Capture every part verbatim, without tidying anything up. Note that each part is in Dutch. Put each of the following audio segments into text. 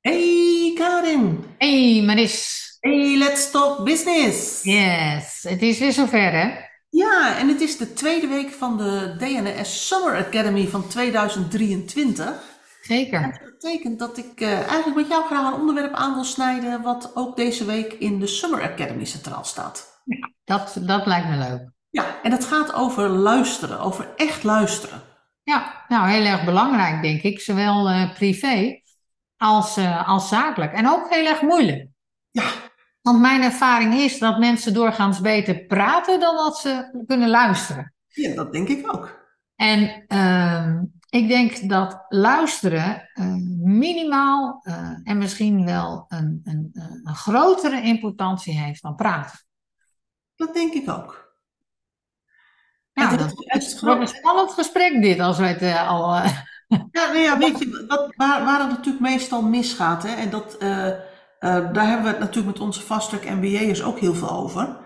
Hey Karin! Hey Maris! Hey, let's talk business! Yes, het is weer zover hè? Ja, en het is de tweede week van de D N H S Summer Academy van tweeduizend drieëntwintig. Zeker. En dat betekent dat ik uh, eigenlijk met jou graag een onderwerp aan wil snijden wat ook deze week in de Summer Academy centraal staat. Ja, dat, dat lijkt me leuk. Ja, en dat gaat over luisteren, over echt luisteren. Ja, nou heel erg belangrijk denk ik, zowel uh, privé als, uh, als zakelijk. En ook heel erg moeilijk. Ja. Want mijn ervaring is dat mensen doorgaans beter praten dan dat ze kunnen luisteren. Ja, dat denk ik ook. En uh, ik denk dat luisteren uh, minimaal uh, en misschien wel een, een, een grotere importantie heeft dan praten. Dat denk ik ook. Ja, het, dat het, het, het wordt een spannend gesprek dit, als we het uh, al... Uh, ja, nou ja, weet je, wat, waar, waar het natuurlijk meestal misgaat, hè, en dat, uh, uh, daar hebben we het natuurlijk met onze vasttrack M B A'ers ook heel veel over,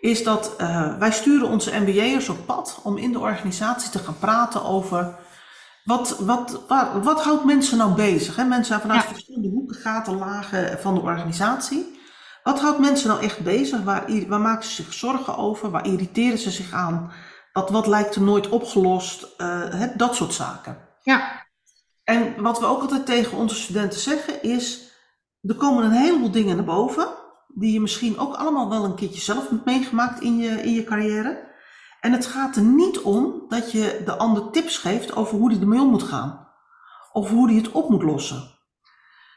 is dat uh, wij sturen onze M B A'ers op pad om in de organisatie te gaan praten over... Wat, wat, wat, wat houdt mensen nou bezig? Hè? Mensen zijn vanuit ja. verschillende hoeken, gaten, lagen van de organisatie. Wat houdt mensen nou echt bezig? Waar, waar maken ze zich zorgen over? Waar irriteren ze zich aan? Wat, wat lijkt er nooit opgelost? Uh, hè? Dat soort zaken. Ja. En wat we ook altijd tegen onze studenten zeggen is... Er komen een heleboel dingen naar boven... die je misschien ook allemaal wel een keertje zelf hebt meegemaakt in je, in je carrière... En het gaat er niet om dat je de ander tips geeft over hoe die ermee om moet gaan. Of hoe die het op moet lossen.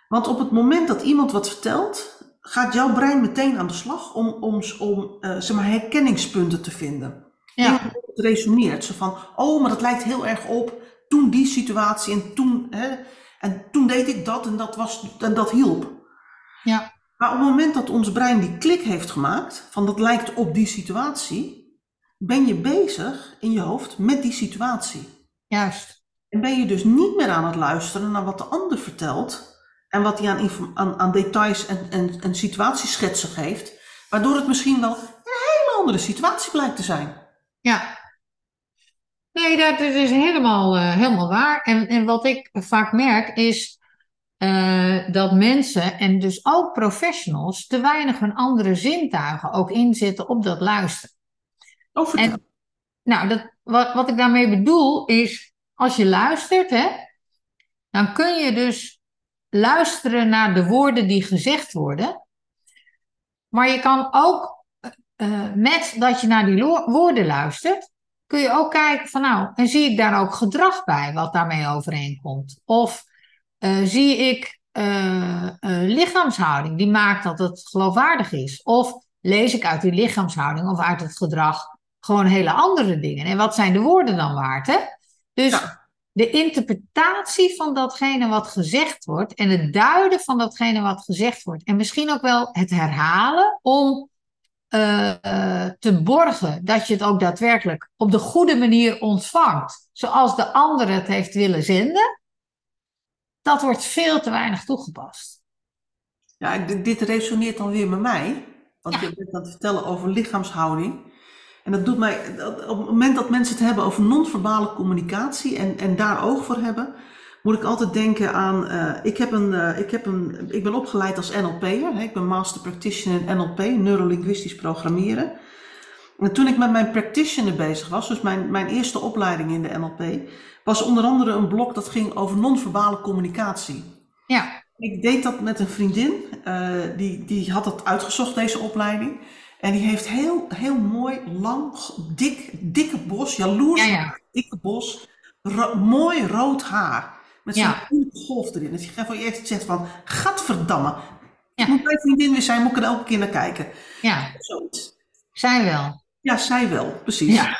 Want op het moment dat iemand wat vertelt, gaat jouw brein meteen aan de slag om, om, om uh, zeg maar herkenningspunten te vinden. Ja. Het resoneert. Zo van, oh, maar dat lijkt heel erg op toen die situatie en toen, hè, en toen deed ik dat en dat, was, en dat hielp. Ja. Maar op het moment dat ons brein die klik heeft gemaakt, van dat lijkt op die situatie... Ben je bezig in je hoofd met die situatie. Juist. En ben je dus niet meer aan het luisteren naar wat de ander vertelt. En wat hij aan, aan, aan details en, en, en situatieschetsen geeft. Waardoor het misschien wel een hele andere situatie blijkt te zijn. Ja. Nee, dat is helemaal, uh, helemaal waar. En, en wat ik vaak merk is uh, dat mensen en dus ook professionals... te weinig hun andere zintuigen ook inzetten op dat luisteren. En, nou, dat, wat, wat ik daarmee bedoel is, als je luistert, hè, dan kun je dus luisteren naar de woorden die gezegd worden. Maar je kan ook, uh, met dat je naar die lo- woorden luistert, kun je ook kijken van nou, en zie ik daar ook gedrag bij wat daarmee overeenkomt? Of uh, zie ik uh, uh, lichaamshouding die maakt dat het geloofwaardig is? Of lees ik uit die lichaamshouding of uit het gedrag... Gewoon hele andere dingen. En wat zijn de woorden dan waard, hè? Dus ja. De interpretatie van datgene wat gezegd wordt... en het duiden van datgene wat gezegd wordt... en misschien ook wel het herhalen om uh, uh, te borgen... dat je het ook daadwerkelijk op de goede manier ontvangt... zoals de ander het heeft willen zenden... dat wordt veel te weinig toegepast. Ja, dit resoneert dan weer met mij. Want ja. Je bent aan het vertellen over lichaamshouding... En dat doet mij, op het moment dat mensen het hebben over non-verbale communicatie en, en daar oog voor hebben, moet ik altijd denken aan, uh, ik, heb een, uh, ik, heb een, ik ben opgeleid als N L P'er, hè, ik ben master practitioner in N L P, Neurolinguïstisch Programmeren. En toen ik met mijn practitioner bezig was, dus mijn, mijn eerste opleiding in de N L P, was onder andere een blok dat ging over non-verbale communicatie. Ja. Ik deed dat met een vriendin, uh, die, die had dat uitgezocht, deze opleiding. En die heeft heel, heel mooi, lang, dik, dikke bos, jaloers, ja, ja. dikke bos, ro- mooi rood haar. Met zo'n ja. golf erin. Dat je echt zegt van, gadverdamme, ja. moet mijn vriendin weer zijn, moet ik er elke keer naar kijken. Ja, zoiets. Zij wel. Ja, zij wel, precies. Ja.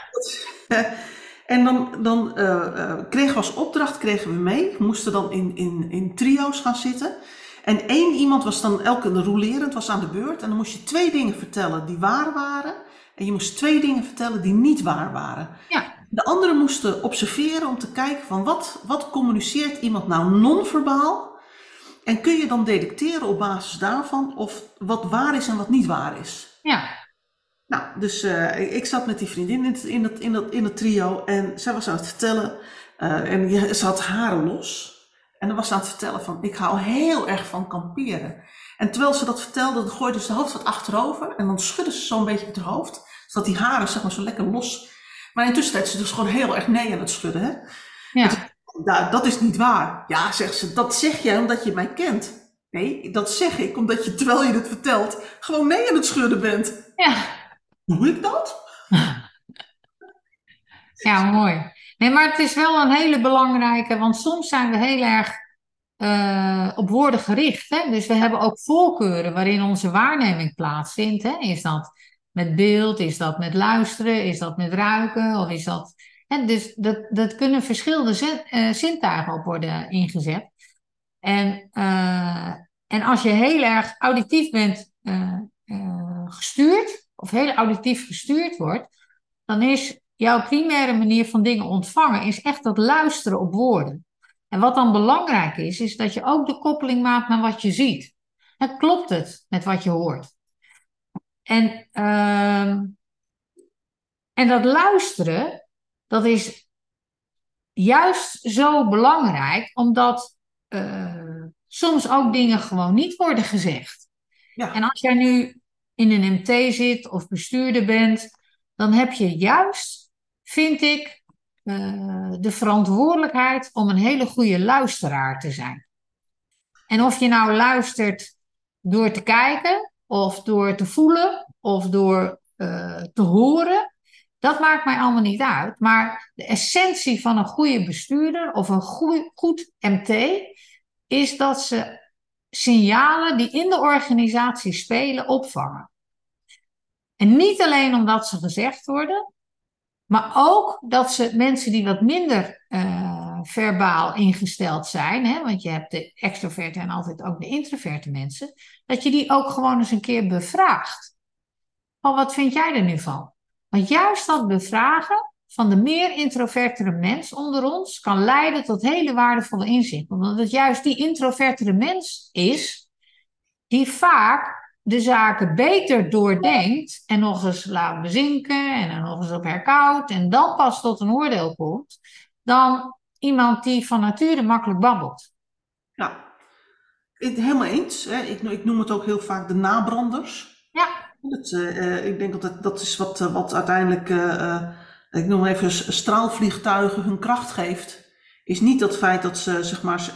En dan, dan uh, kregen we als opdracht, kregen we mee, we moesten dan in, in, in trio's gaan zitten... En één iemand was dan elke rolerend, was aan de beurt. En dan moest je twee dingen vertellen die waar waren. En je moest twee dingen vertellen die niet waar waren. Ja. De anderen moesten observeren om te kijken van wat, wat communiceert iemand nou non-verbaal. En kun je dan detecteren op basis daarvan of wat waar is en wat niet waar is. Ja. Nou, dus uh, ik zat met die vriendin in het, in het, in het, in het trio en zij was aan het vertellen. Uh, en ze had haren los. En dan was ze aan het vertellen van, ik hou heel erg van kamperen. En terwijl ze dat vertelde, dan gooide ze de hoofd wat achterover. En dan schudde ze zo'n beetje met haar hoofd. Zodat die haren zeg maar zo lekker los. Maar intussen deed ze dus gewoon heel erg nee aan het schudden. Hè? Ja. Nou, dat is niet waar. Ja, zegt ze, dat zeg jij omdat je mij kent. Nee, dat zeg ik omdat je, terwijl je het vertelt, gewoon nee aan het schudden bent. Ja. Doe ik dat? Ja, mooi. Nee, maar het is wel een hele belangrijke, want soms zijn we heel erg uh, op woorden gericht. Hè? Dus we hebben ook voorkeuren waarin onze waarneming plaatsvindt. Hè? Is dat met beeld, is dat met luisteren, is dat met ruiken, of is dat... Hè? Dus dat, dat kunnen verschillende zin, uh, zintuigen op worden ingezet. En, uh, en als je heel erg auditief bent uh, uh, gestuurd, of heel auditief gestuurd wordt, dan is jouw primaire manier van dingen ontvangen is echt dat luisteren op woorden. En wat dan belangrijk is, is dat je ook de koppeling maakt naar wat je ziet. En klopt het met wat je hoort? En, uh, en dat luisteren, dat is juist zo belangrijk, omdat uh, soms ook dingen gewoon niet worden gezegd. Ja. En als jij nu in een M T zit of bestuurder bent, dan heb je juist, vind ik, uh, de verantwoordelijkheid om een hele goede luisteraar te zijn. En of je nou luistert door te kijken, of door te voelen, of door uh, te horen, dat maakt mij allemaal niet uit. Maar de essentie van een goede bestuurder of een goeie, goed M T is dat ze signalen die in de organisatie spelen opvangen. En niet alleen omdat ze gezegd worden, maar ook dat ze mensen die wat minder uh, verbaal ingesteld zijn, hè, want je hebt de extroverte en altijd ook de introverte mensen, dat je die ook gewoon eens een keer bevraagt. Oh, wat vind jij er nu van? Want juist dat bevragen van de meer introvertere mens onder ons kan leiden tot hele waardevolle inzichten. Omdat het juist die introvertere mens is die vaak de zaken beter doordenkt en nog eens laat bezinken en er nog eens op herkauwt en dan pas tot een oordeel komt, dan iemand die van nature makkelijk babbelt. Ja, ik, helemaal eens. Hè. Ik, ik noem het ook heel vaak de nabranders. Ja. Dat, uh, ik denk dat het, dat is wat, uh, wat uiteindelijk, uh, ik noem even straalvliegtuigen, hun kracht geeft. Is niet dat feit dat ze zeg maar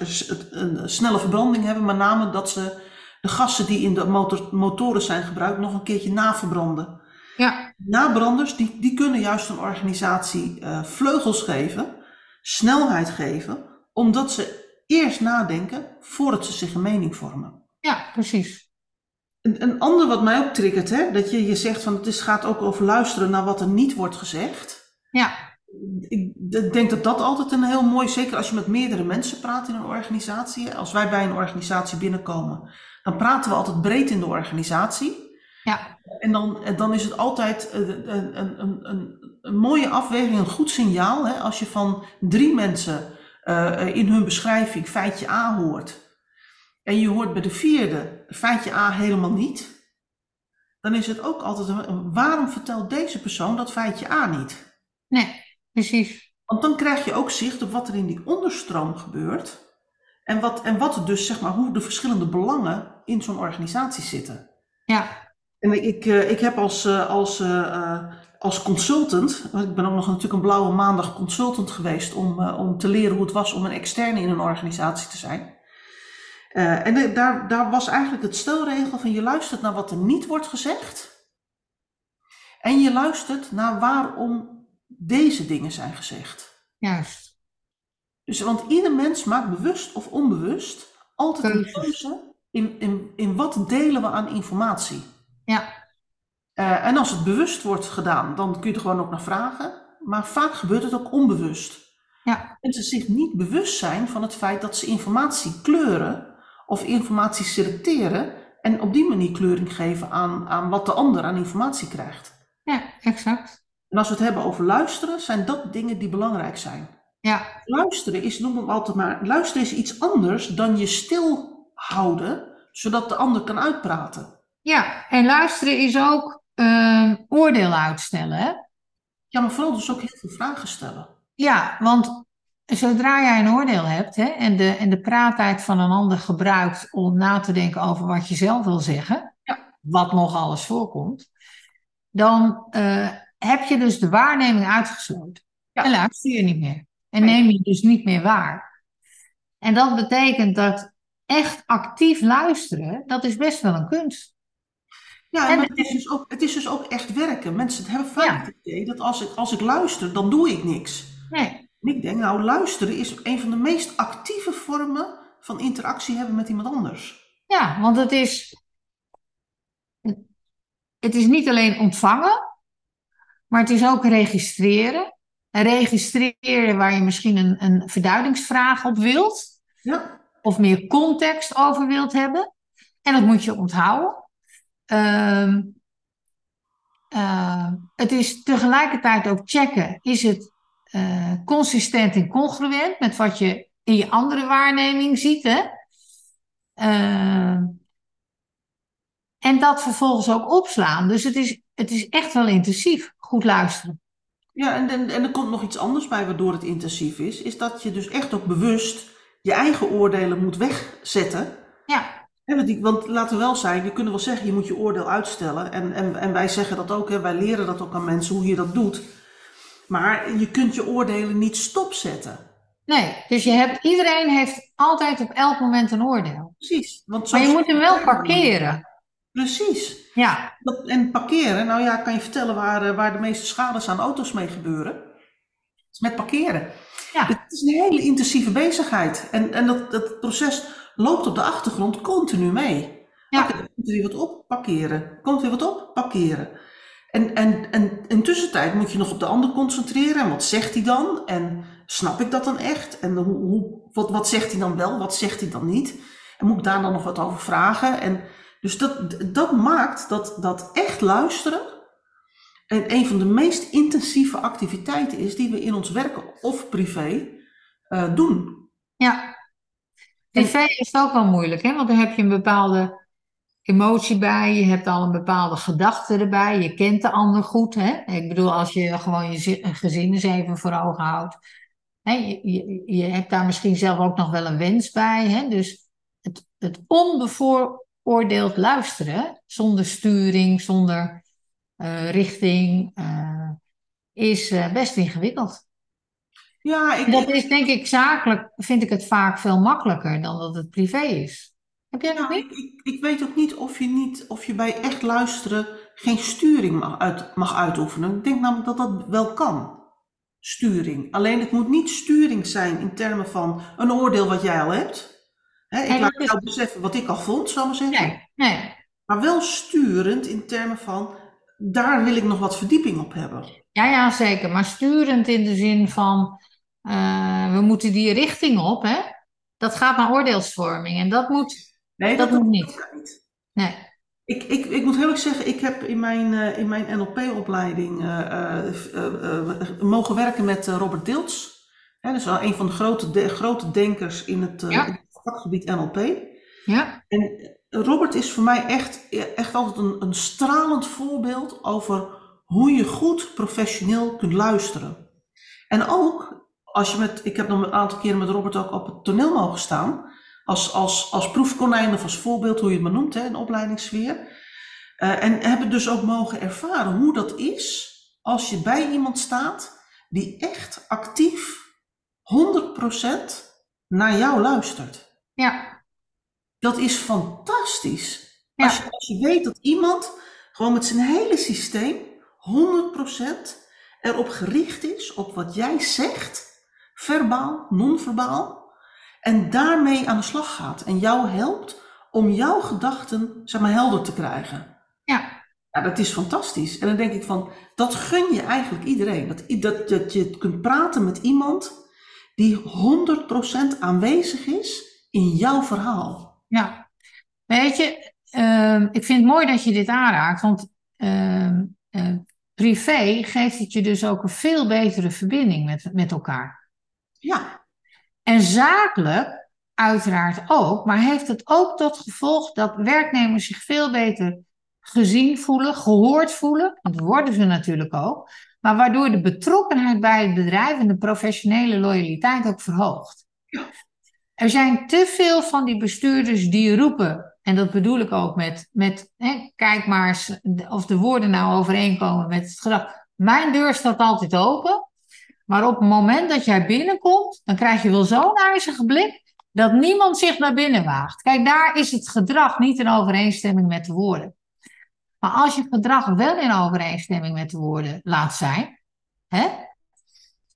een snelle verbranding hebben, maar namelijk dat ze de gassen die in de motor, motoren zijn gebruikt nog een keertje naverbranden. Ja. Nabranders die, die kunnen juist een organisatie uh, vleugels geven, snelheid geven, omdat ze eerst nadenken voordat ze zich een mening vormen. Ja, precies. Een, een ander wat mij ook triggert, hè, dat je, je zegt van het is, gaat ook over luisteren naar wat er niet wordt gezegd. Ja. Ik, ik denk dat dat altijd een heel mooi, zeker als je met meerdere mensen praat in een organisatie. Als wij bij een organisatie binnenkomen, dan praten we altijd breed in de organisatie. Ja. En dan, dan is het altijd een, een, een, een mooie afweging, een goed signaal. Hè? Als je van drie mensen uh, in hun beschrijving feitje A hoort. En je hoort bij de vierde feitje A helemaal niet. Dan is het ook altijd, een, waarom vertelt deze persoon dat feitje A niet? Nee, precies. Want dan krijg je ook zicht op wat er in die onderstroom gebeurt. En wat, en wat dus, zeg maar, hoe de verschillende belangen in zo'n organisatie zitten. Ja. En ik, ik heb als, als, als consultant, ik ben ook nog natuurlijk een blauwe maandag consultant geweest om, om te leren hoe het was om een externe in een organisatie te zijn. En daar, daar was eigenlijk het stelregel van je luistert naar wat er niet wordt gezegd. En je luistert naar waarom deze dingen zijn gezegd. Juist. Dus, want ieder mens maakt bewust of onbewust altijd een keuze in, in, in wat delen we aan informatie. Ja. Uh, en als het bewust wordt gedaan, dan kun je er gewoon ook naar vragen. Maar vaak gebeurt het ook onbewust. Ja. En ze zich niet bewust zijn van het feit dat ze informatie kleuren of informatie selecteren en op die manier kleuring geven aan, aan wat de ander aan informatie krijgt. Ja, exact. En als we het hebben over luisteren, zijn dat dingen die belangrijk zijn. Ja. Luisteren is, noem hem altijd maar, luisteren is iets anders dan je stilhouden, zodat de ander kan uitpraten. Ja, en luisteren is ook uh, oordeel uitstellen, hè? Ja, maar vooral dus ook heel veel vragen stellen. Ja, want En zodra jij een oordeel hebt, hè, en, de, en de praattijd van een ander gebruikt om na te denken over wat je zelf wil zeggen, ja, wat nog alles voorkomt, dan uh, heb je dus de waarneming uitgesloten. Ja. En luister je niet meer. En neem je dus niet meer waar. En dat betekent dat echt actief luisteren, dat is best wel een kunst. Ja, en en het, is dus ook, het is dus ook echt werken. Mensen hebben vaak ja. het idee dat als ik, als ik luister, dan doe ik niks. Nee. En ik denk, nou, luisteren is een van de meest actieve vormen van interactie hebben met iemand anders. Ja, want het is, het is niet alleen ontvangen, maar het is ook registreren. En registreren waar je misschien een, een verduidingsvraag op wilt. Ja. Of meer context over wilt hebben. En dat moet je onthouden. Uh, uh, het is tegelijkertijd ook checken. Is het uh, consistent en congruent met wat je in je andere waarneming ziet? Hè? Uh, en dat vervolgens ook opslaan. Dus het is, het is echt wel intensief. Goed luisteren. Ja, en, en, en er komt nog iets anders bij waardoor het intensief is. Is dat je dus echt ook bewust je eigen oordelen moet wegzetten. Ja. Want, want laten we wel zijn, je kunt wel zeggen, je moet je oordeel uitstellen. En, en, en wij zeggen dat ook, hè, wij leren dat ook aan mensen, hoe je dat doet. Maar je kunt je oordelen niet stopzetten. Nee, dus je hebt, iedereen heeft altijd op elk moment een oordeel. Precies. Want maar je moet hem wel parkeren. Precies. Ja. Dat, en parkeren, nou ja, kan je vertellen waar, waar de meeste schades aan auto's mee gebeuren. Dat is met parkeren. Ja. Het is een hele intensieve bezigheid. En, en dat, dat proces loopt op de achtergrond continu mee. Ja. Oké, komt er weer wat op? Parkeren. Komt er weer wat op? Parkeren. En, en, en in tussentijd moet je nog op de ander concentreren. En wat zegt hij dan? En snap ik dat dan echt? En hoe, hoe, wat, wat zegt hij dan wel? Wat zegt hij dan niet? En moet ik daar dan nog wat over vragen? En dus dat, dat maakt dat, dat echt luisteren en een van de meest intensieve activiteiten is die we in ons werk of privé uh, doen. Ja, privé en, is ook wel moeilijk, hè? Want dan heb je een bepaalde emotie bij, je hebt al een bepaalde gedachte erbij, je kent de ander goed. Hè? Ik bedoel, als je gewoon je gezin eens even voor ogen houdt, hè? Je, je, je hebt daar misschien zelf ook nog wel een wens bij. Hè? Dus het, het onbevooroordeeld luisteren, zonder sturing, zonder uh, richting, uh, is uh, best ingewikkeld. Ja, ik... Dat is denk ik zakelijk, vind ik het vaak veel makkelijker dan dat het privé is. Heb jij dat niet? Ja, ik, ik weet ook niet of je, niet of je bij echt luisteren geen sturing mag, uit, mag uitoefenen. Ik denk namelijk dat dat wel kan, sturing. Alleen het moet niet sturing zijn in termen van een oordeel wat jij al hebt. He, ik laat jou beseffen wat ik al vond, zal ik maar zeggen. Nee, nee. Maar wel sturend in termen van, daar wil ik nog wat verdieping op hebben. Ja, ja, zeker. Maar sturend in de zin van, uh, we moeten die richting op, hè? Dat gaat naar oordeelsvorming. En dat moet, nee, dat dat moet niet. niet. Nee. Ik, ik, ik moet heel eerlijk zeggen, ik heb in mijn, uh, in mijn N L P-opleiding uh, uh, uh, uh, mogen werken met uh, Robert Diltz. He, dat is wel een van de grote, de, grote denkers in het... Uh, ja. vakgebied N L P. Ja. En Robert is voor mij echt, echt altijd een, een stralend voorbeeld over hoe je goed professioneel kunt luisteren. En ook, als je met, ik heb nog een aantal keren met Robert ook op het toneel mogen staan, als, als, als proefkonijn of als voorbeeld, hoe je het maar noemt, hè, in de opleidingssfeer. Uh, en hebben dus ook mogen ervaren hoe dat is als je bij iemand staat die echt actief honderd procent naar jou luistert. Ja. Dat is fantastisch. Ja. Als je, als je weet dat iemand gewoon met zijn hele systeem honderd procent erop gericht is op wat jij zegt, verbaal, non-verbaal, en daarmee aan de slag gaat en jou helpt om jouw gedachten, zeg maar, helder te krijgen. Ja. Ja, dat is fantastisch. En dan denk ik van, dat gun je eigenlijk iedereen. Dat, dat, dat je kunt praten met iemand die honderd procent aanwezig is in jouw verhaal. Ja, weet je, uh, ik vind het mooi dat je dit aanraakt, want uh, uh, privé geeft het je dus ook een veel betere verbinding met, met elkaar. Ja. En zakelijk uiteraard ook, maar heeft het ook tot gevolg dat werknemers zich veel beter gezien voelen, gehoord voelen, want dat worden ze natuurlijk ook, maar waardoor de betrokkenheid bij het bedrijf en de professionele loyaliteit ook verhoogt. Er zijn te veel van die bestuurders die roepen, en dat bedoel ik ook met, met hè, kijk maar eens of de woorden nou overeenkomen met het gedrag. Mijn deur staat altijd open, maar op het moment dat jij binnenkomt, dan krijg je wel zo'n ijzige blik dat niemand zich naar binnen waagt. Kijk, daar is het gedrag niet in overeenstemming met de woorden. Maar als je het gedrag wel in overeenstemming met de woorden laat zijn, hè?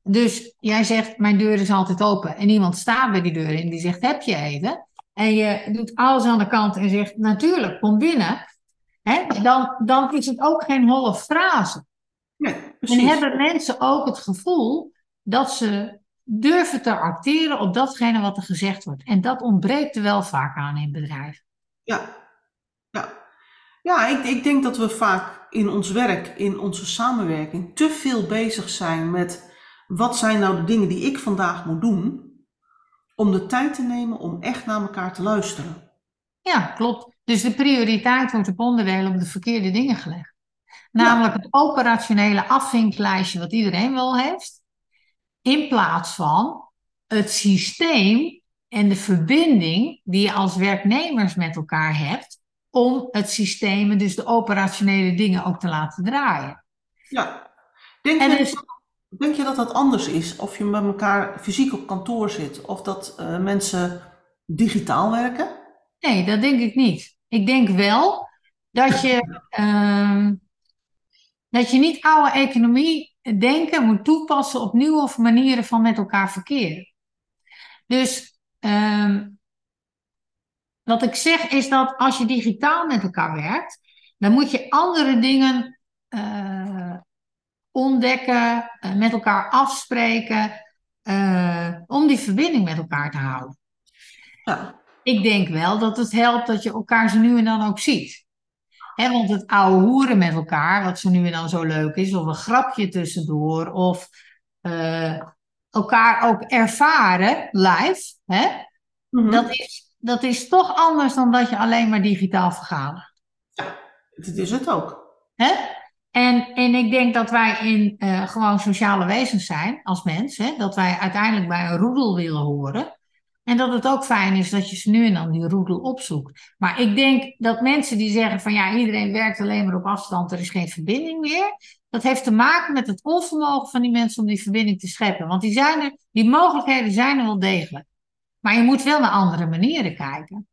Dus jij zegt, mijn deur is altijd open. En iemand staat bij die deur en die zegt, heb je even? En je doet alles aan de kant en zegt, natuurlijk, kom binnen. Hè? Dan, dan is het ook geen holle frase. Nee, precies. En hebben mensen ook het gevoel dat ze durven te acteren op datgene wat er gezegd wordt. En dat ontbreekt er wel vaak aan in bedrijven. Ja, ja. Ja, ik, ik denk dat we vaak in ons werk, in onze samenwerking, te veel bezig zijn met wat zijn nou de dingen die ik vandaag moet doen, om de tijd te nemen om echt naar elkaar te luisteren. Ja, klopt. Dus de prioriteit wordt op onderdelen op de verkeerde dingen gelegd. Namelijk ja. Het operationele afvinklijstje wat iedereen wel heeft, in plaats van het systeem en de verbinding die je als werknemers met elkaar hebt, om het systeem en dus de operationele dingen ook te laten draaien. Ja. Denk, je, dus, denk je dat dat anders is? Of je met elkaar fysiek op kantoor zit? Of dat uh, mensen digitaal werken? Nee, dat denk ik niet. Ik denk wel dat je, uh, dat je niet oude economie denken moet toepassen op nieuwe manieren van met elkaar verkeren. Dus Uh, Wat ik zeg is dat als je digitaal met elkaar werkt, dan moet je andere dingen uh, ontdekken, uh, met elkaar afspreken, uh, om die verbinding met elkaar te houden. Ja. Ik denk wel dat het helpt dat je elkaar zo nu en dan ook ziet. Hè, want het ouwe hoeren met elkaar, wat zo nu en dan zo leuk is, of een grapje tussendoor, of uh, elkaar ook ervaren live, hè? Mm-hmm. dat is... Dat is toch anders dan dat je alleen maar digitaal vergadert. Ja, dat is het ook. Hè? En, en ik denk dat wij in uh, gewoon sociale wezens zijn als mens. Hè? Dat wij uiteindelijk bij een roedel willen horen. En dat het ook fijn is dat je ze nu en dan die roedel opzoekt. Maar ik denk dat mensen die zeggen van ja, iedereen werkt alleen maar op afstand. Er is geen verbinding meer. Dat heeft te maken met het onvermogen van die mensen om die verbinding te scheppen. Want die, zijn er, die mogelijkheden zijn er wel degelijk. Maar je moet wel naar andere manieren kijken.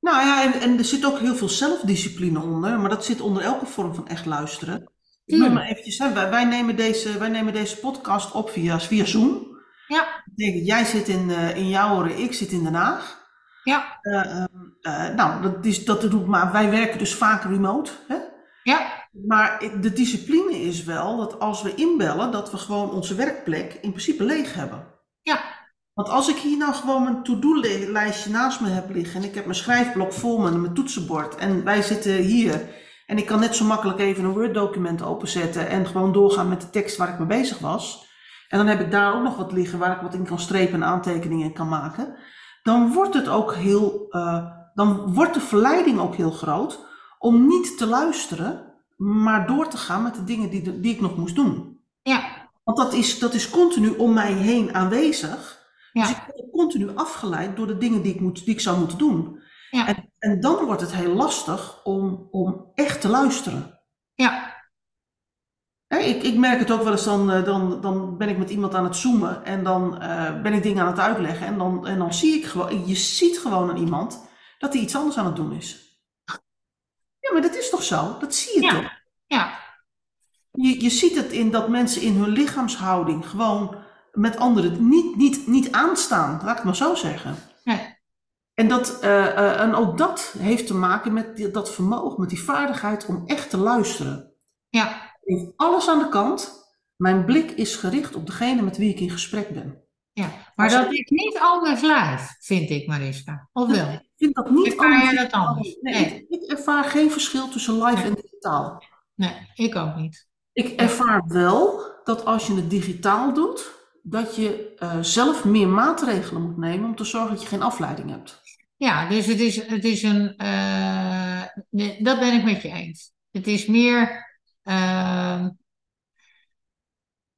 Nou ja, en, en er zit ook heel veel zelfdiscipline onder. Maar dat zit onder elke vorm van echt luisteren. Ik noem maar eventjes, hè, wij, wij, nemen deze, wij nemen deze podcast op via, via Zoom. Ja. Ik denk, jij zit in, uh, in Jouweren, ik zit in Den Haag. Ja. Uh, uh, uh, nou, dat is, dat doet, maar wij werken dus vaak remote. Hè? Ja. Maar de discipline is wel dat als we inbellen, dat we gewoon onze werkplek in principe leeg hebben. Ja. Want als ik hier nou gewoon mijn to-do-lijstje naast me heb liggen en ik heb mijn schrijfblok vol me en mijn toetsenbord en wij zitten hier en ik kan net zo makkelijk even een Word-document openzetten en gewoon doorgaan met de tekst waar ik mee bezig was en dan heb ik daar ook nog wat liggen waar ik wat in kan strepen en aantekeningen kan maken, dan wordt het ook heel, uh, dan wordt de verleiding ook heel groot om niet te luisteren, maar door te gaan met de dingen die, de, die ik nog moest doen. Ja. Want dat is, dat is continu om mij heen aanwezig. Ja. Dus ik word continu afgeleid door de dingen die ik, moet, die ik zou moeten doen. Ja. En, en dan wordt het heel lastig om, om echt te luisteren. Ja. Hey, ik, ik merk het ook wel eens, dan, dan, dan ben ik met iemand aan het zoomen en dan uh, ben ik dingen aan het uitleggen. En dan, en dan zie ik gewoon, je ziet gewoon aan iemand dat hij iets anders aan het doen is. Ja, maar dat is toch zo? Dat zie je ja. toch? Ja. Je, je ziet het in dat mensen in hun lichaamshouding gewoon met anderen niet, niet, niet aanstaan, laat ik het maar zo zeggen. Nee. En, dat, uh, uh, en ook dat heeft te maken met die, dat vermogen, met die vaardigheid om echt te luisteren. Ja. Ik heb alles aan de kant. Mijn blik is gericht op degene met wie ik in gesprek ben. Ja, maar als dat ik... is niet anders live, vind ik, Marischka. Of wel? Ik vind dat niet ervaar anders. Ervaar jij dat anders? Nee, nee. Ik, ik ervaar geen verschil tussen live nee. en digitaal. Nee, ik ook niet. Ik nee. ervaar wel dat als je het digitaal doet, dat je uh, zelf meer maatregelen moet nemen om te zorgen dat je geen afleiding hebt. Ja, dus het is, het is een... Uh, dat ben ik met je eens. Het is meer... Uh,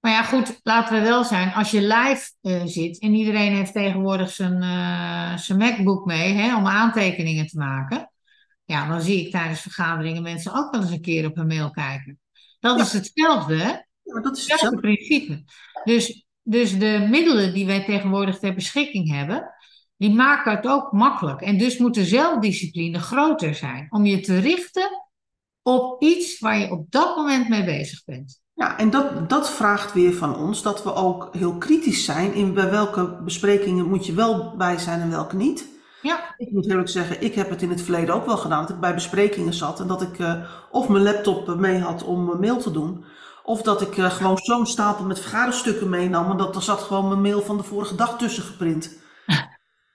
Maar ja, goed, laten we wel zijn. Als je live uh, zit en iedereen heeft tegenwoordig zijn, uh, zijn MacBook mee, hè, om aantekeningen te maken. Ja, dan zie ik tijdens vergaderingen mensen ook wel eens een keer op hun mail kijken. Dat ja. is hetzelfde, hè? Ja, dat is hetzelfde principe. Dus, dus de middelen die wij tegenwoordig ter beschikking hebben, die maken het ook makkelijk. En dus moet de zelfdiscipline groter zijn. Om je te richten op iets waar je op dat moment mee bezig bent. Ja, en dat, dat vraagt weer van ons dat we ook heel kritisch zijn in bij welke besprekingen moet je wel bij zijn en welke niet. Ja. Ik moet eerlijk zeggen, ik heb het in het verleden ook wel gedaan, dat ik bij besprekingen zat en dat ik uh, of mijn laptop mee had om uh, mail te doen, of dat ik uh, gewoon zo'n stapel met vergaderstukken meenam en dat er zat gewoon mijn mail van de vorige dag tussen geprint.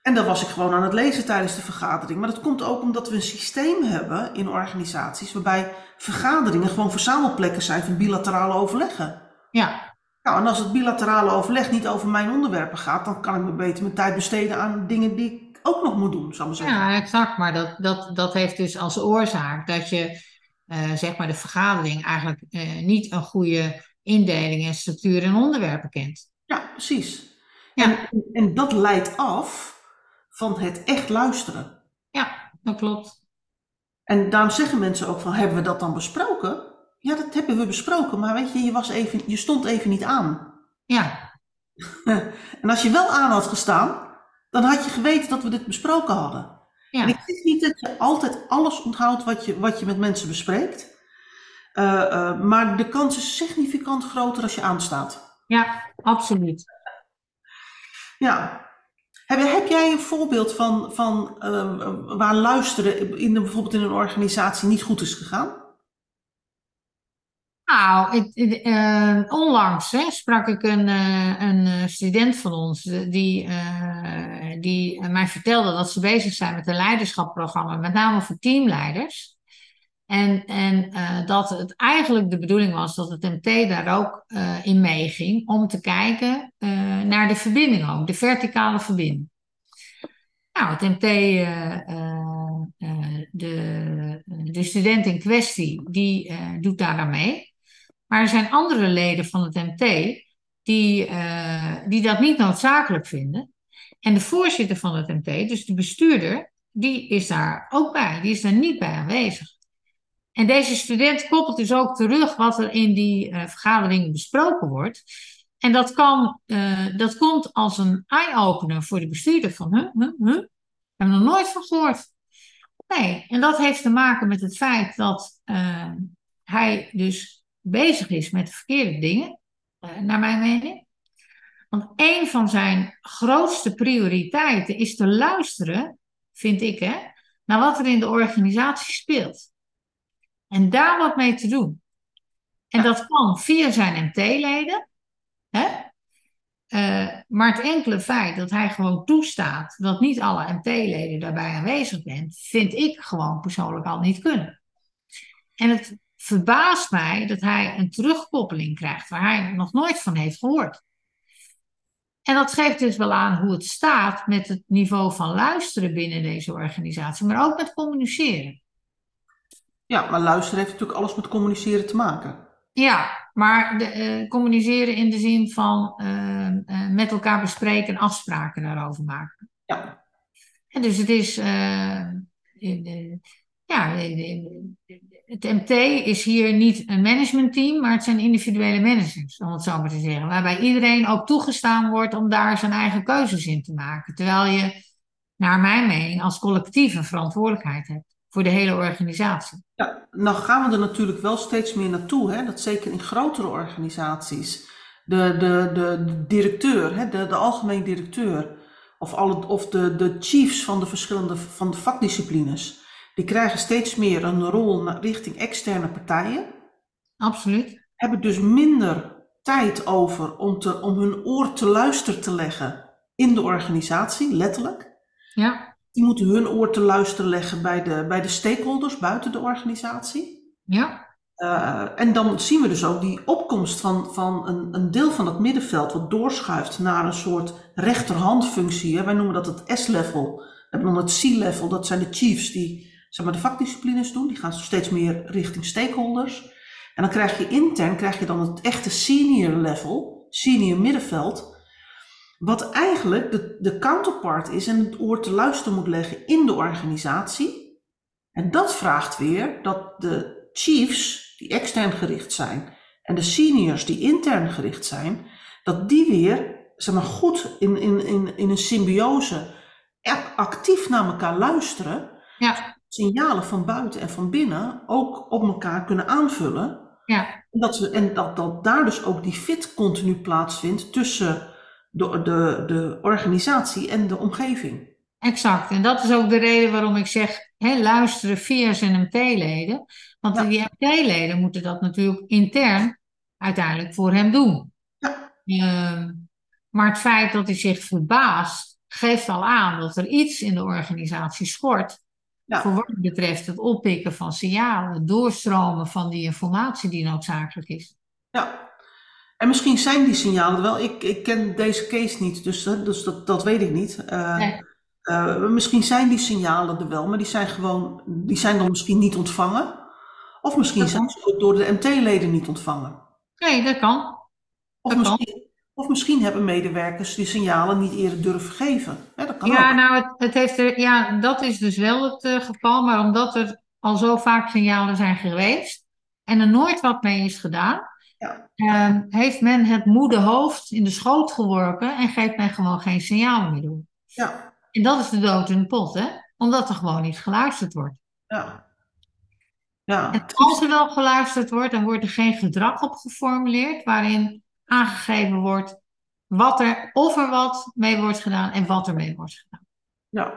En dan was ik gewoon aan het lezen tijdens de vergadering. Maar dat komt ook omdat we een systeem hebben in organisaties waarbij vergaderingen gewoon verzamelplekken zijn van bilaterale overleggen. Ja. Nou, en als het bilaterale overleg niet over mijn onderwerpen gaat, dan kan ik me beter mijn tijd besteden aan dingen die ik ook nog moet doen, zal ik maar zeggen. Ja, exact. Maar dat, dat, dat heeft dus als oorzaak dat je uh, zeg maar de vergadering eigenlijk uh, niet een goede indeling en structuur en onderwerpen kent. Ja, precies. Ja. En, en dat leidt af van het echt luisteren. Ja, dat klopt. En daarom zeggen mensen ook van, hebben we dat dan besproken? Ja, dat hebben we besproken, maar weet je, je, was even, je stond even niet aan. Ja. En als je wel aan had gestaan, dan had je geweten dat we dit besproken hadden. Ja. En ik zeg niet dat je altijd alles onthoudt wat je, wat je met mensen bespreekt. Uh, uh, maar de kans is significant groter als je aanstaat. Ja, absoluut. Ja. Heb jij een voorbeeld van, van uh, waar luisteren in de, bijvoorbeeld in een organisatie niet goed is gegaan? Nou, het, het, uh, onlangs hè, sprak ik een, uh, een student van ons die, uh, die mij vertelde dat ze bezig zijn met een leiderschapsprogramma, met name voor teamleiders. En, en uh, dat het eigenlijk de bedoeling was dat het M T daar ook uh, in meeging om te kijken uh, naar de verbinding ook, de verticale verbinding. Nou, het M T, uh, uh, uh, de, de student in kwestie, die uh, doet daar aan mee. Maar er zijn andere leden van het M T die, uh, die dat niet noodzakelijk vinden. En de voorzitter van het M T, dus de bestuurder, die is daar ook bij, die is daar niet bij aanwezig. En deze student koppelt dus ook terug wat er in die uh, vergadering besproken wordt. En dat, kan, uh, dat komt als een eye-opener voor de bestuurder van... Huh, huh, huh? Hebben we nog nooit van gehoord. Nee, en dat heeft te maken met het feit dat uh, hij dus bezig is met de verkeerde dingen, uh, naar mijn mening. Want een van zijn grootste prioriteiten is te luisteren, vind ik, hè, naar wat er in de organisatie speelt. En daar wat mee te doen. En dat kan via zijn M T-leden. Hè? Uh, maar het enkele feit dat hij gewoon toestaat dat niet alle M T-leden daarbij aanwezig zijn, vind ik gewoon persoonlijk al niet kunnen. En het verbaast mij dat hij een terugkoppeling krijgt waar hij nog nooit van heeft gehoord. En dat geeft dus wel aan hoe het staat met het niveau van luisteren binnen deze organisatie, maar ook met communiceren. Ja, maar luisteren heeft natuurlijk alles met communiceren te maken. Ja, maar de, uh, communiceren in de zin van uh, uh, met elkaar bespreken en afspraken daarover maken. Ja. En dus het is, uh, in, uh, ja, in, in, het M T is hier niet een managementteam, maar het zijn individuele managers, om het zo maar te zeggen. Waarbij iedereen ook toegestaan wordt om daar zijn eigen keuzes in te maken. Terwijl je, naar mijn mening, als collectief een verantwoordelijkheid hebt. Voor de hele organisatie. Ja, nou gaan we er natuurlijk wel steeds meer naartoe. Hè? Dat zeker in grotere organisaties. De, de, de, de directeur, hè? De, de algemeen directeur. Of, alle, of de, de chiefs van de verschillende van de vakdisciplines. Die krijgen steeds meer een rol richting externe partijen. Absoluut. Hebben dus minder tijd over om, te, om hun oor te luisteren te leggen. In de organisatie, letterlijk. Ja. Die moeten hun oor te luisteren leggen bij de, bij de stakeholders buiten de organisatie. Ja. Uh, en dan zien we dus ook die opkomst van, van een, een deel van het middenveld wat doorschuift naar een soort rechterhandfunctie. Hè? Wij noemen dat het S-level. We hebben dan het C-level, dat zijn de chiefs die zeg maar, de vakdisciplines doen. Die gaan steeds meer richting stakeholders. En dan krijg je intern, krijg je dan het echte senior level, senior middenveld, wat eigenlijk de, de counterpart is en het oor te luisteren moet leggen in de organisatie. En dat vraagt weer dat de chiefs, die extern gericht zijn, en de seniors die intern gericht zijn, dat die weer, zeg maar, goed in, in, in, in een symbiose actief naar elkaar luisteren. Ja. Signalen van buiten en van binnen ook op elkaar kunnen aanvullen. Ja. Dat we, en dat, dat daar dus ook die fit continu plaatsvindt tussen de, de, de organisatie en de omgeving. Exact. En dat is ook de reden waarom ik zeg, hè, luisteren via zijn M P-leden. Want ja. die M P-leden moeten dat natuurlijk intern uiteindelijk voor hem doen. Ja. Uh, maar het feit dat hij zich verbaast, geeft al aan dat er iets in de organisatie schort. Ja. Voor wat betreft het oppikken van signalen, het doorstromen van die informatie die noodzakelijk is. Ja, en misschien zijn die signalen wel. Ik, ik ken deze case niet, dus, dus dat, dat weet ik niet. Uh, nee. uh, misschien zijn die signalen er wel, maar die zijn, gewoon, die zijn dan misschien niet ontvangen. Of misschien dat zijn kan. Ze ook door de M T-leden niet ontvangen. Nee, dat kan. Dat of misschien... kan. Of misschien hebben medewerkers die signalen niet eerder durven geven. Ja, dat kan ja, ook. Nou, het, het heeft er, ja, dat is dus wel het uh, geval. Maar omdat er al zo vaak signalen zijn geweest en er nooit wat mee is gedaan, ja. uh, heeft men het moede hoofd in de schoot geworpen en geeft men gewoon geen signalen meer door. Ja. En dat is de dood in de pot, hè? Omdat er gewoon niet geluisterd wordt. Ja. Ja. En als er wel geluisterd wordt, dan wordt er geen gedrag op geformuleerd waarin aangegeven wordt wat er, of er wat mee wordt gedaan en wat er mee wordt gedaan. Ja.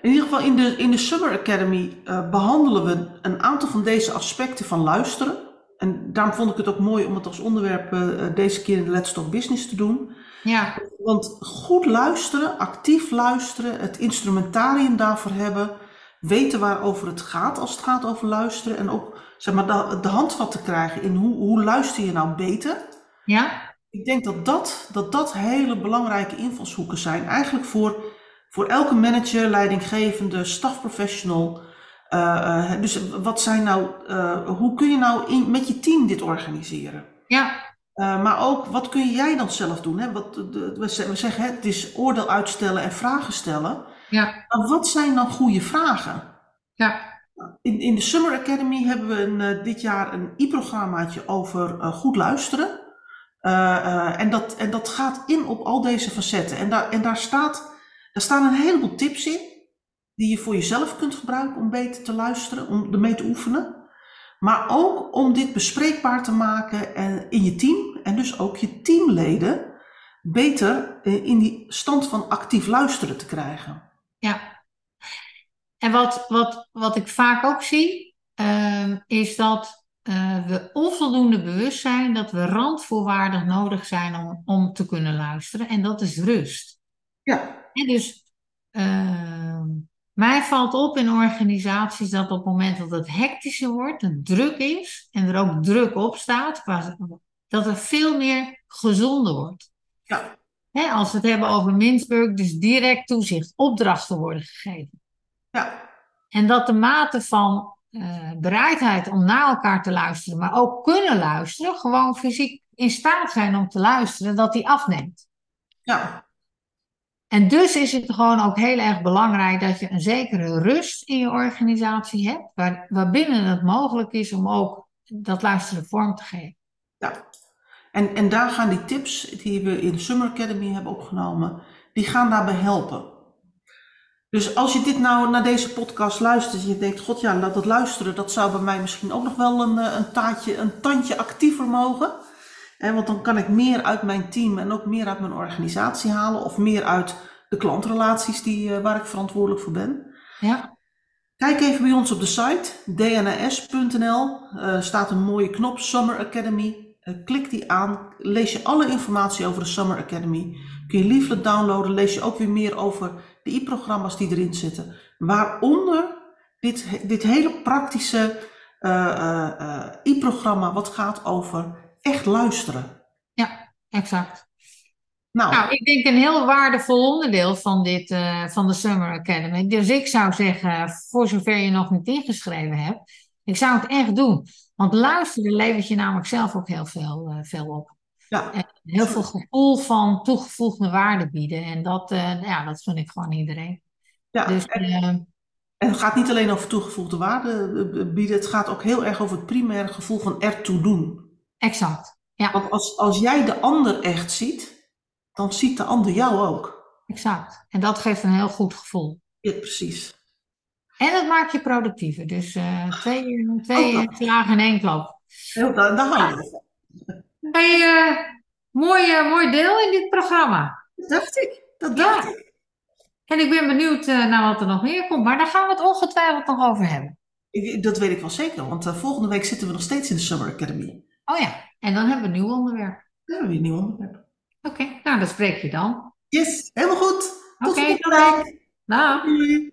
In ieder geval in de, in de Summer Academy uh, behandelen we een aantal van deze aspecten van luisteren. En daarom vond ik het ook mooi om het als onderwerp uh, deze keer in de Let's Talk Business te doen. Ja. Want goed luisteren, actief luisteren, het instrumentarium daarvoor hebben, weten waarover het gaat als het gaat over luisteren en ook, zeg maar, de, de handvatten krijgen in hoe, hoe luister je nou beter. Ja. Ik denk dat dat, dat dat hele belangrijke invalshoeken zijn. Eigenlijk voor, voor elke manager, leidinggevende, stafprofessional. Uh, dus wat zijn nou, uh, hoe kun je nou in, met je team dit organiseren? Ja. Uh, maar ook, wat kun jij dan zelf doen? Hè? Wat, de, we zeggen, hè, het is oordeel uitstellen en vragen stellen. Ja. Maar wat zijn dan goede vragen? Ja. In, in de Summer Academy hebben we een, uh, dit jaar een e-programmaatje over uh, goed luisteren. Uh, uh, en, dat, en dat gaat in op al deze facetten. En, daar, en daar, staat, daar staan een heleboel tips in die je voor jezelf kunt gebruiken om beter te luisteren, om ermee te oefenen. Maar ook om dit bespreekbaar te maken en in je team en dus ook je teamleden beter uh, in die stand van actief luisteren te krijgen. Ja. En wat, wat, wat ik vaak ook zie, uh, is dat uh, we onvoldoende bewust zijn dat we randvoorwaardig nodig zijn om, om te kunnen luisteren. En dat is rust. Ja. En dus uh, mij valt op in organisaties dat op het moment dat het hectischer wordt, en druk is en er ook druk op staat, dat er veel meer gezonder wordt. Ja. Hè, als we het hebben over Mintzburg, dus direct toezicht, opdrachten worden gegeven. Ja. En dat de mate van uh, bereidheid om naar elkaar te luisteren, maar ook kunnen luisteren, gewoon fysiek in staat zijn om te luisteren, dat die afneemt. Ja. En dus is het gewoon ook heel erg belangrijk dat je een zekere rust in je organisatie hebt, waar, waarbinnen het mogelijk is om ook dat luisteren vorm te geven. Ja. En, en daar gaan die tips die we in de Summer Academy hebben opgenomen, die gaan daarbij helpen. Dus als je dit nou naar deze podcast luistert en je denkt, god ja, dat luisteren, dat zou bij mij misschien ook nog wel een, een, taartje, een tandje actiever mogen. Eh, want dan kan ik meer uit mijn team en ook meer uit mijn organisatie halen of meer uit de klantrelaties die, waar ik verantwoordelijk voor ben. Ja. Kijk even bij ons op de site, d n h s punt n l, uh, staat een mooie knop, Summer Academy. Uh, klik die aan, lees je alle informatie over de Summer Academy. Kun je leaflet downloaden, lees je ook weer meer over de e-programma's die erin zitten. Waaronder dit, dit hele praktische uh, uh, e-programma wat gaat over echt luisteren. Ja, exact. Nou, nou ik denk een heel waardevol onderdeel van, dit, uh, van de Summer Academy. Dus ik zou zeggen, voor zover je nog niet ingeschreven hebt, Ik zou het echt doen. Want luisteren levert je namelijk zelf ook heel veel, uh, veel op. Ja. En heel veel gevoel van toegevoegde waarde bieden. En dat, uh, ja, dat gun ik gewoon iedereen. Ja, dus, en, uh, en het gaat niet alleen over toegevoegde waarde bieden. Het gaat ook heel erg over het primaire gevoel van ertoe doen. Exact, ja. Want als, als jij de ander echt ziet, dan ziet de ander jou ook. Exact. En dat geeft een heel goed gevoel. Ja, precies. En dat maakt je productiever. Dus uh, twee, twee oh, slagen in één klap. Heel dan, dan hou je ervan. Hey, uh, mooi, uh, mooi deel in dit programma. Dat dacht ik. Dat dacht ja. ik. En ik ben benieuwd uh, naar wat er nog meer komt. Maar daar gaan we het ongetwijfeld nog over hebben. Ik, dat weet ik wel zeker. Want uh, volgende week zitten we nog steeds in de Summer Academy. Oh ja. En dan hebben we een nieuw onderwerp. Dan hebben we een nieuw onderwerp. Oké. Okay, nou, dat spreek je dan. Yes. Helemaal goed. Tot okay, volgende week. Dag. Doei.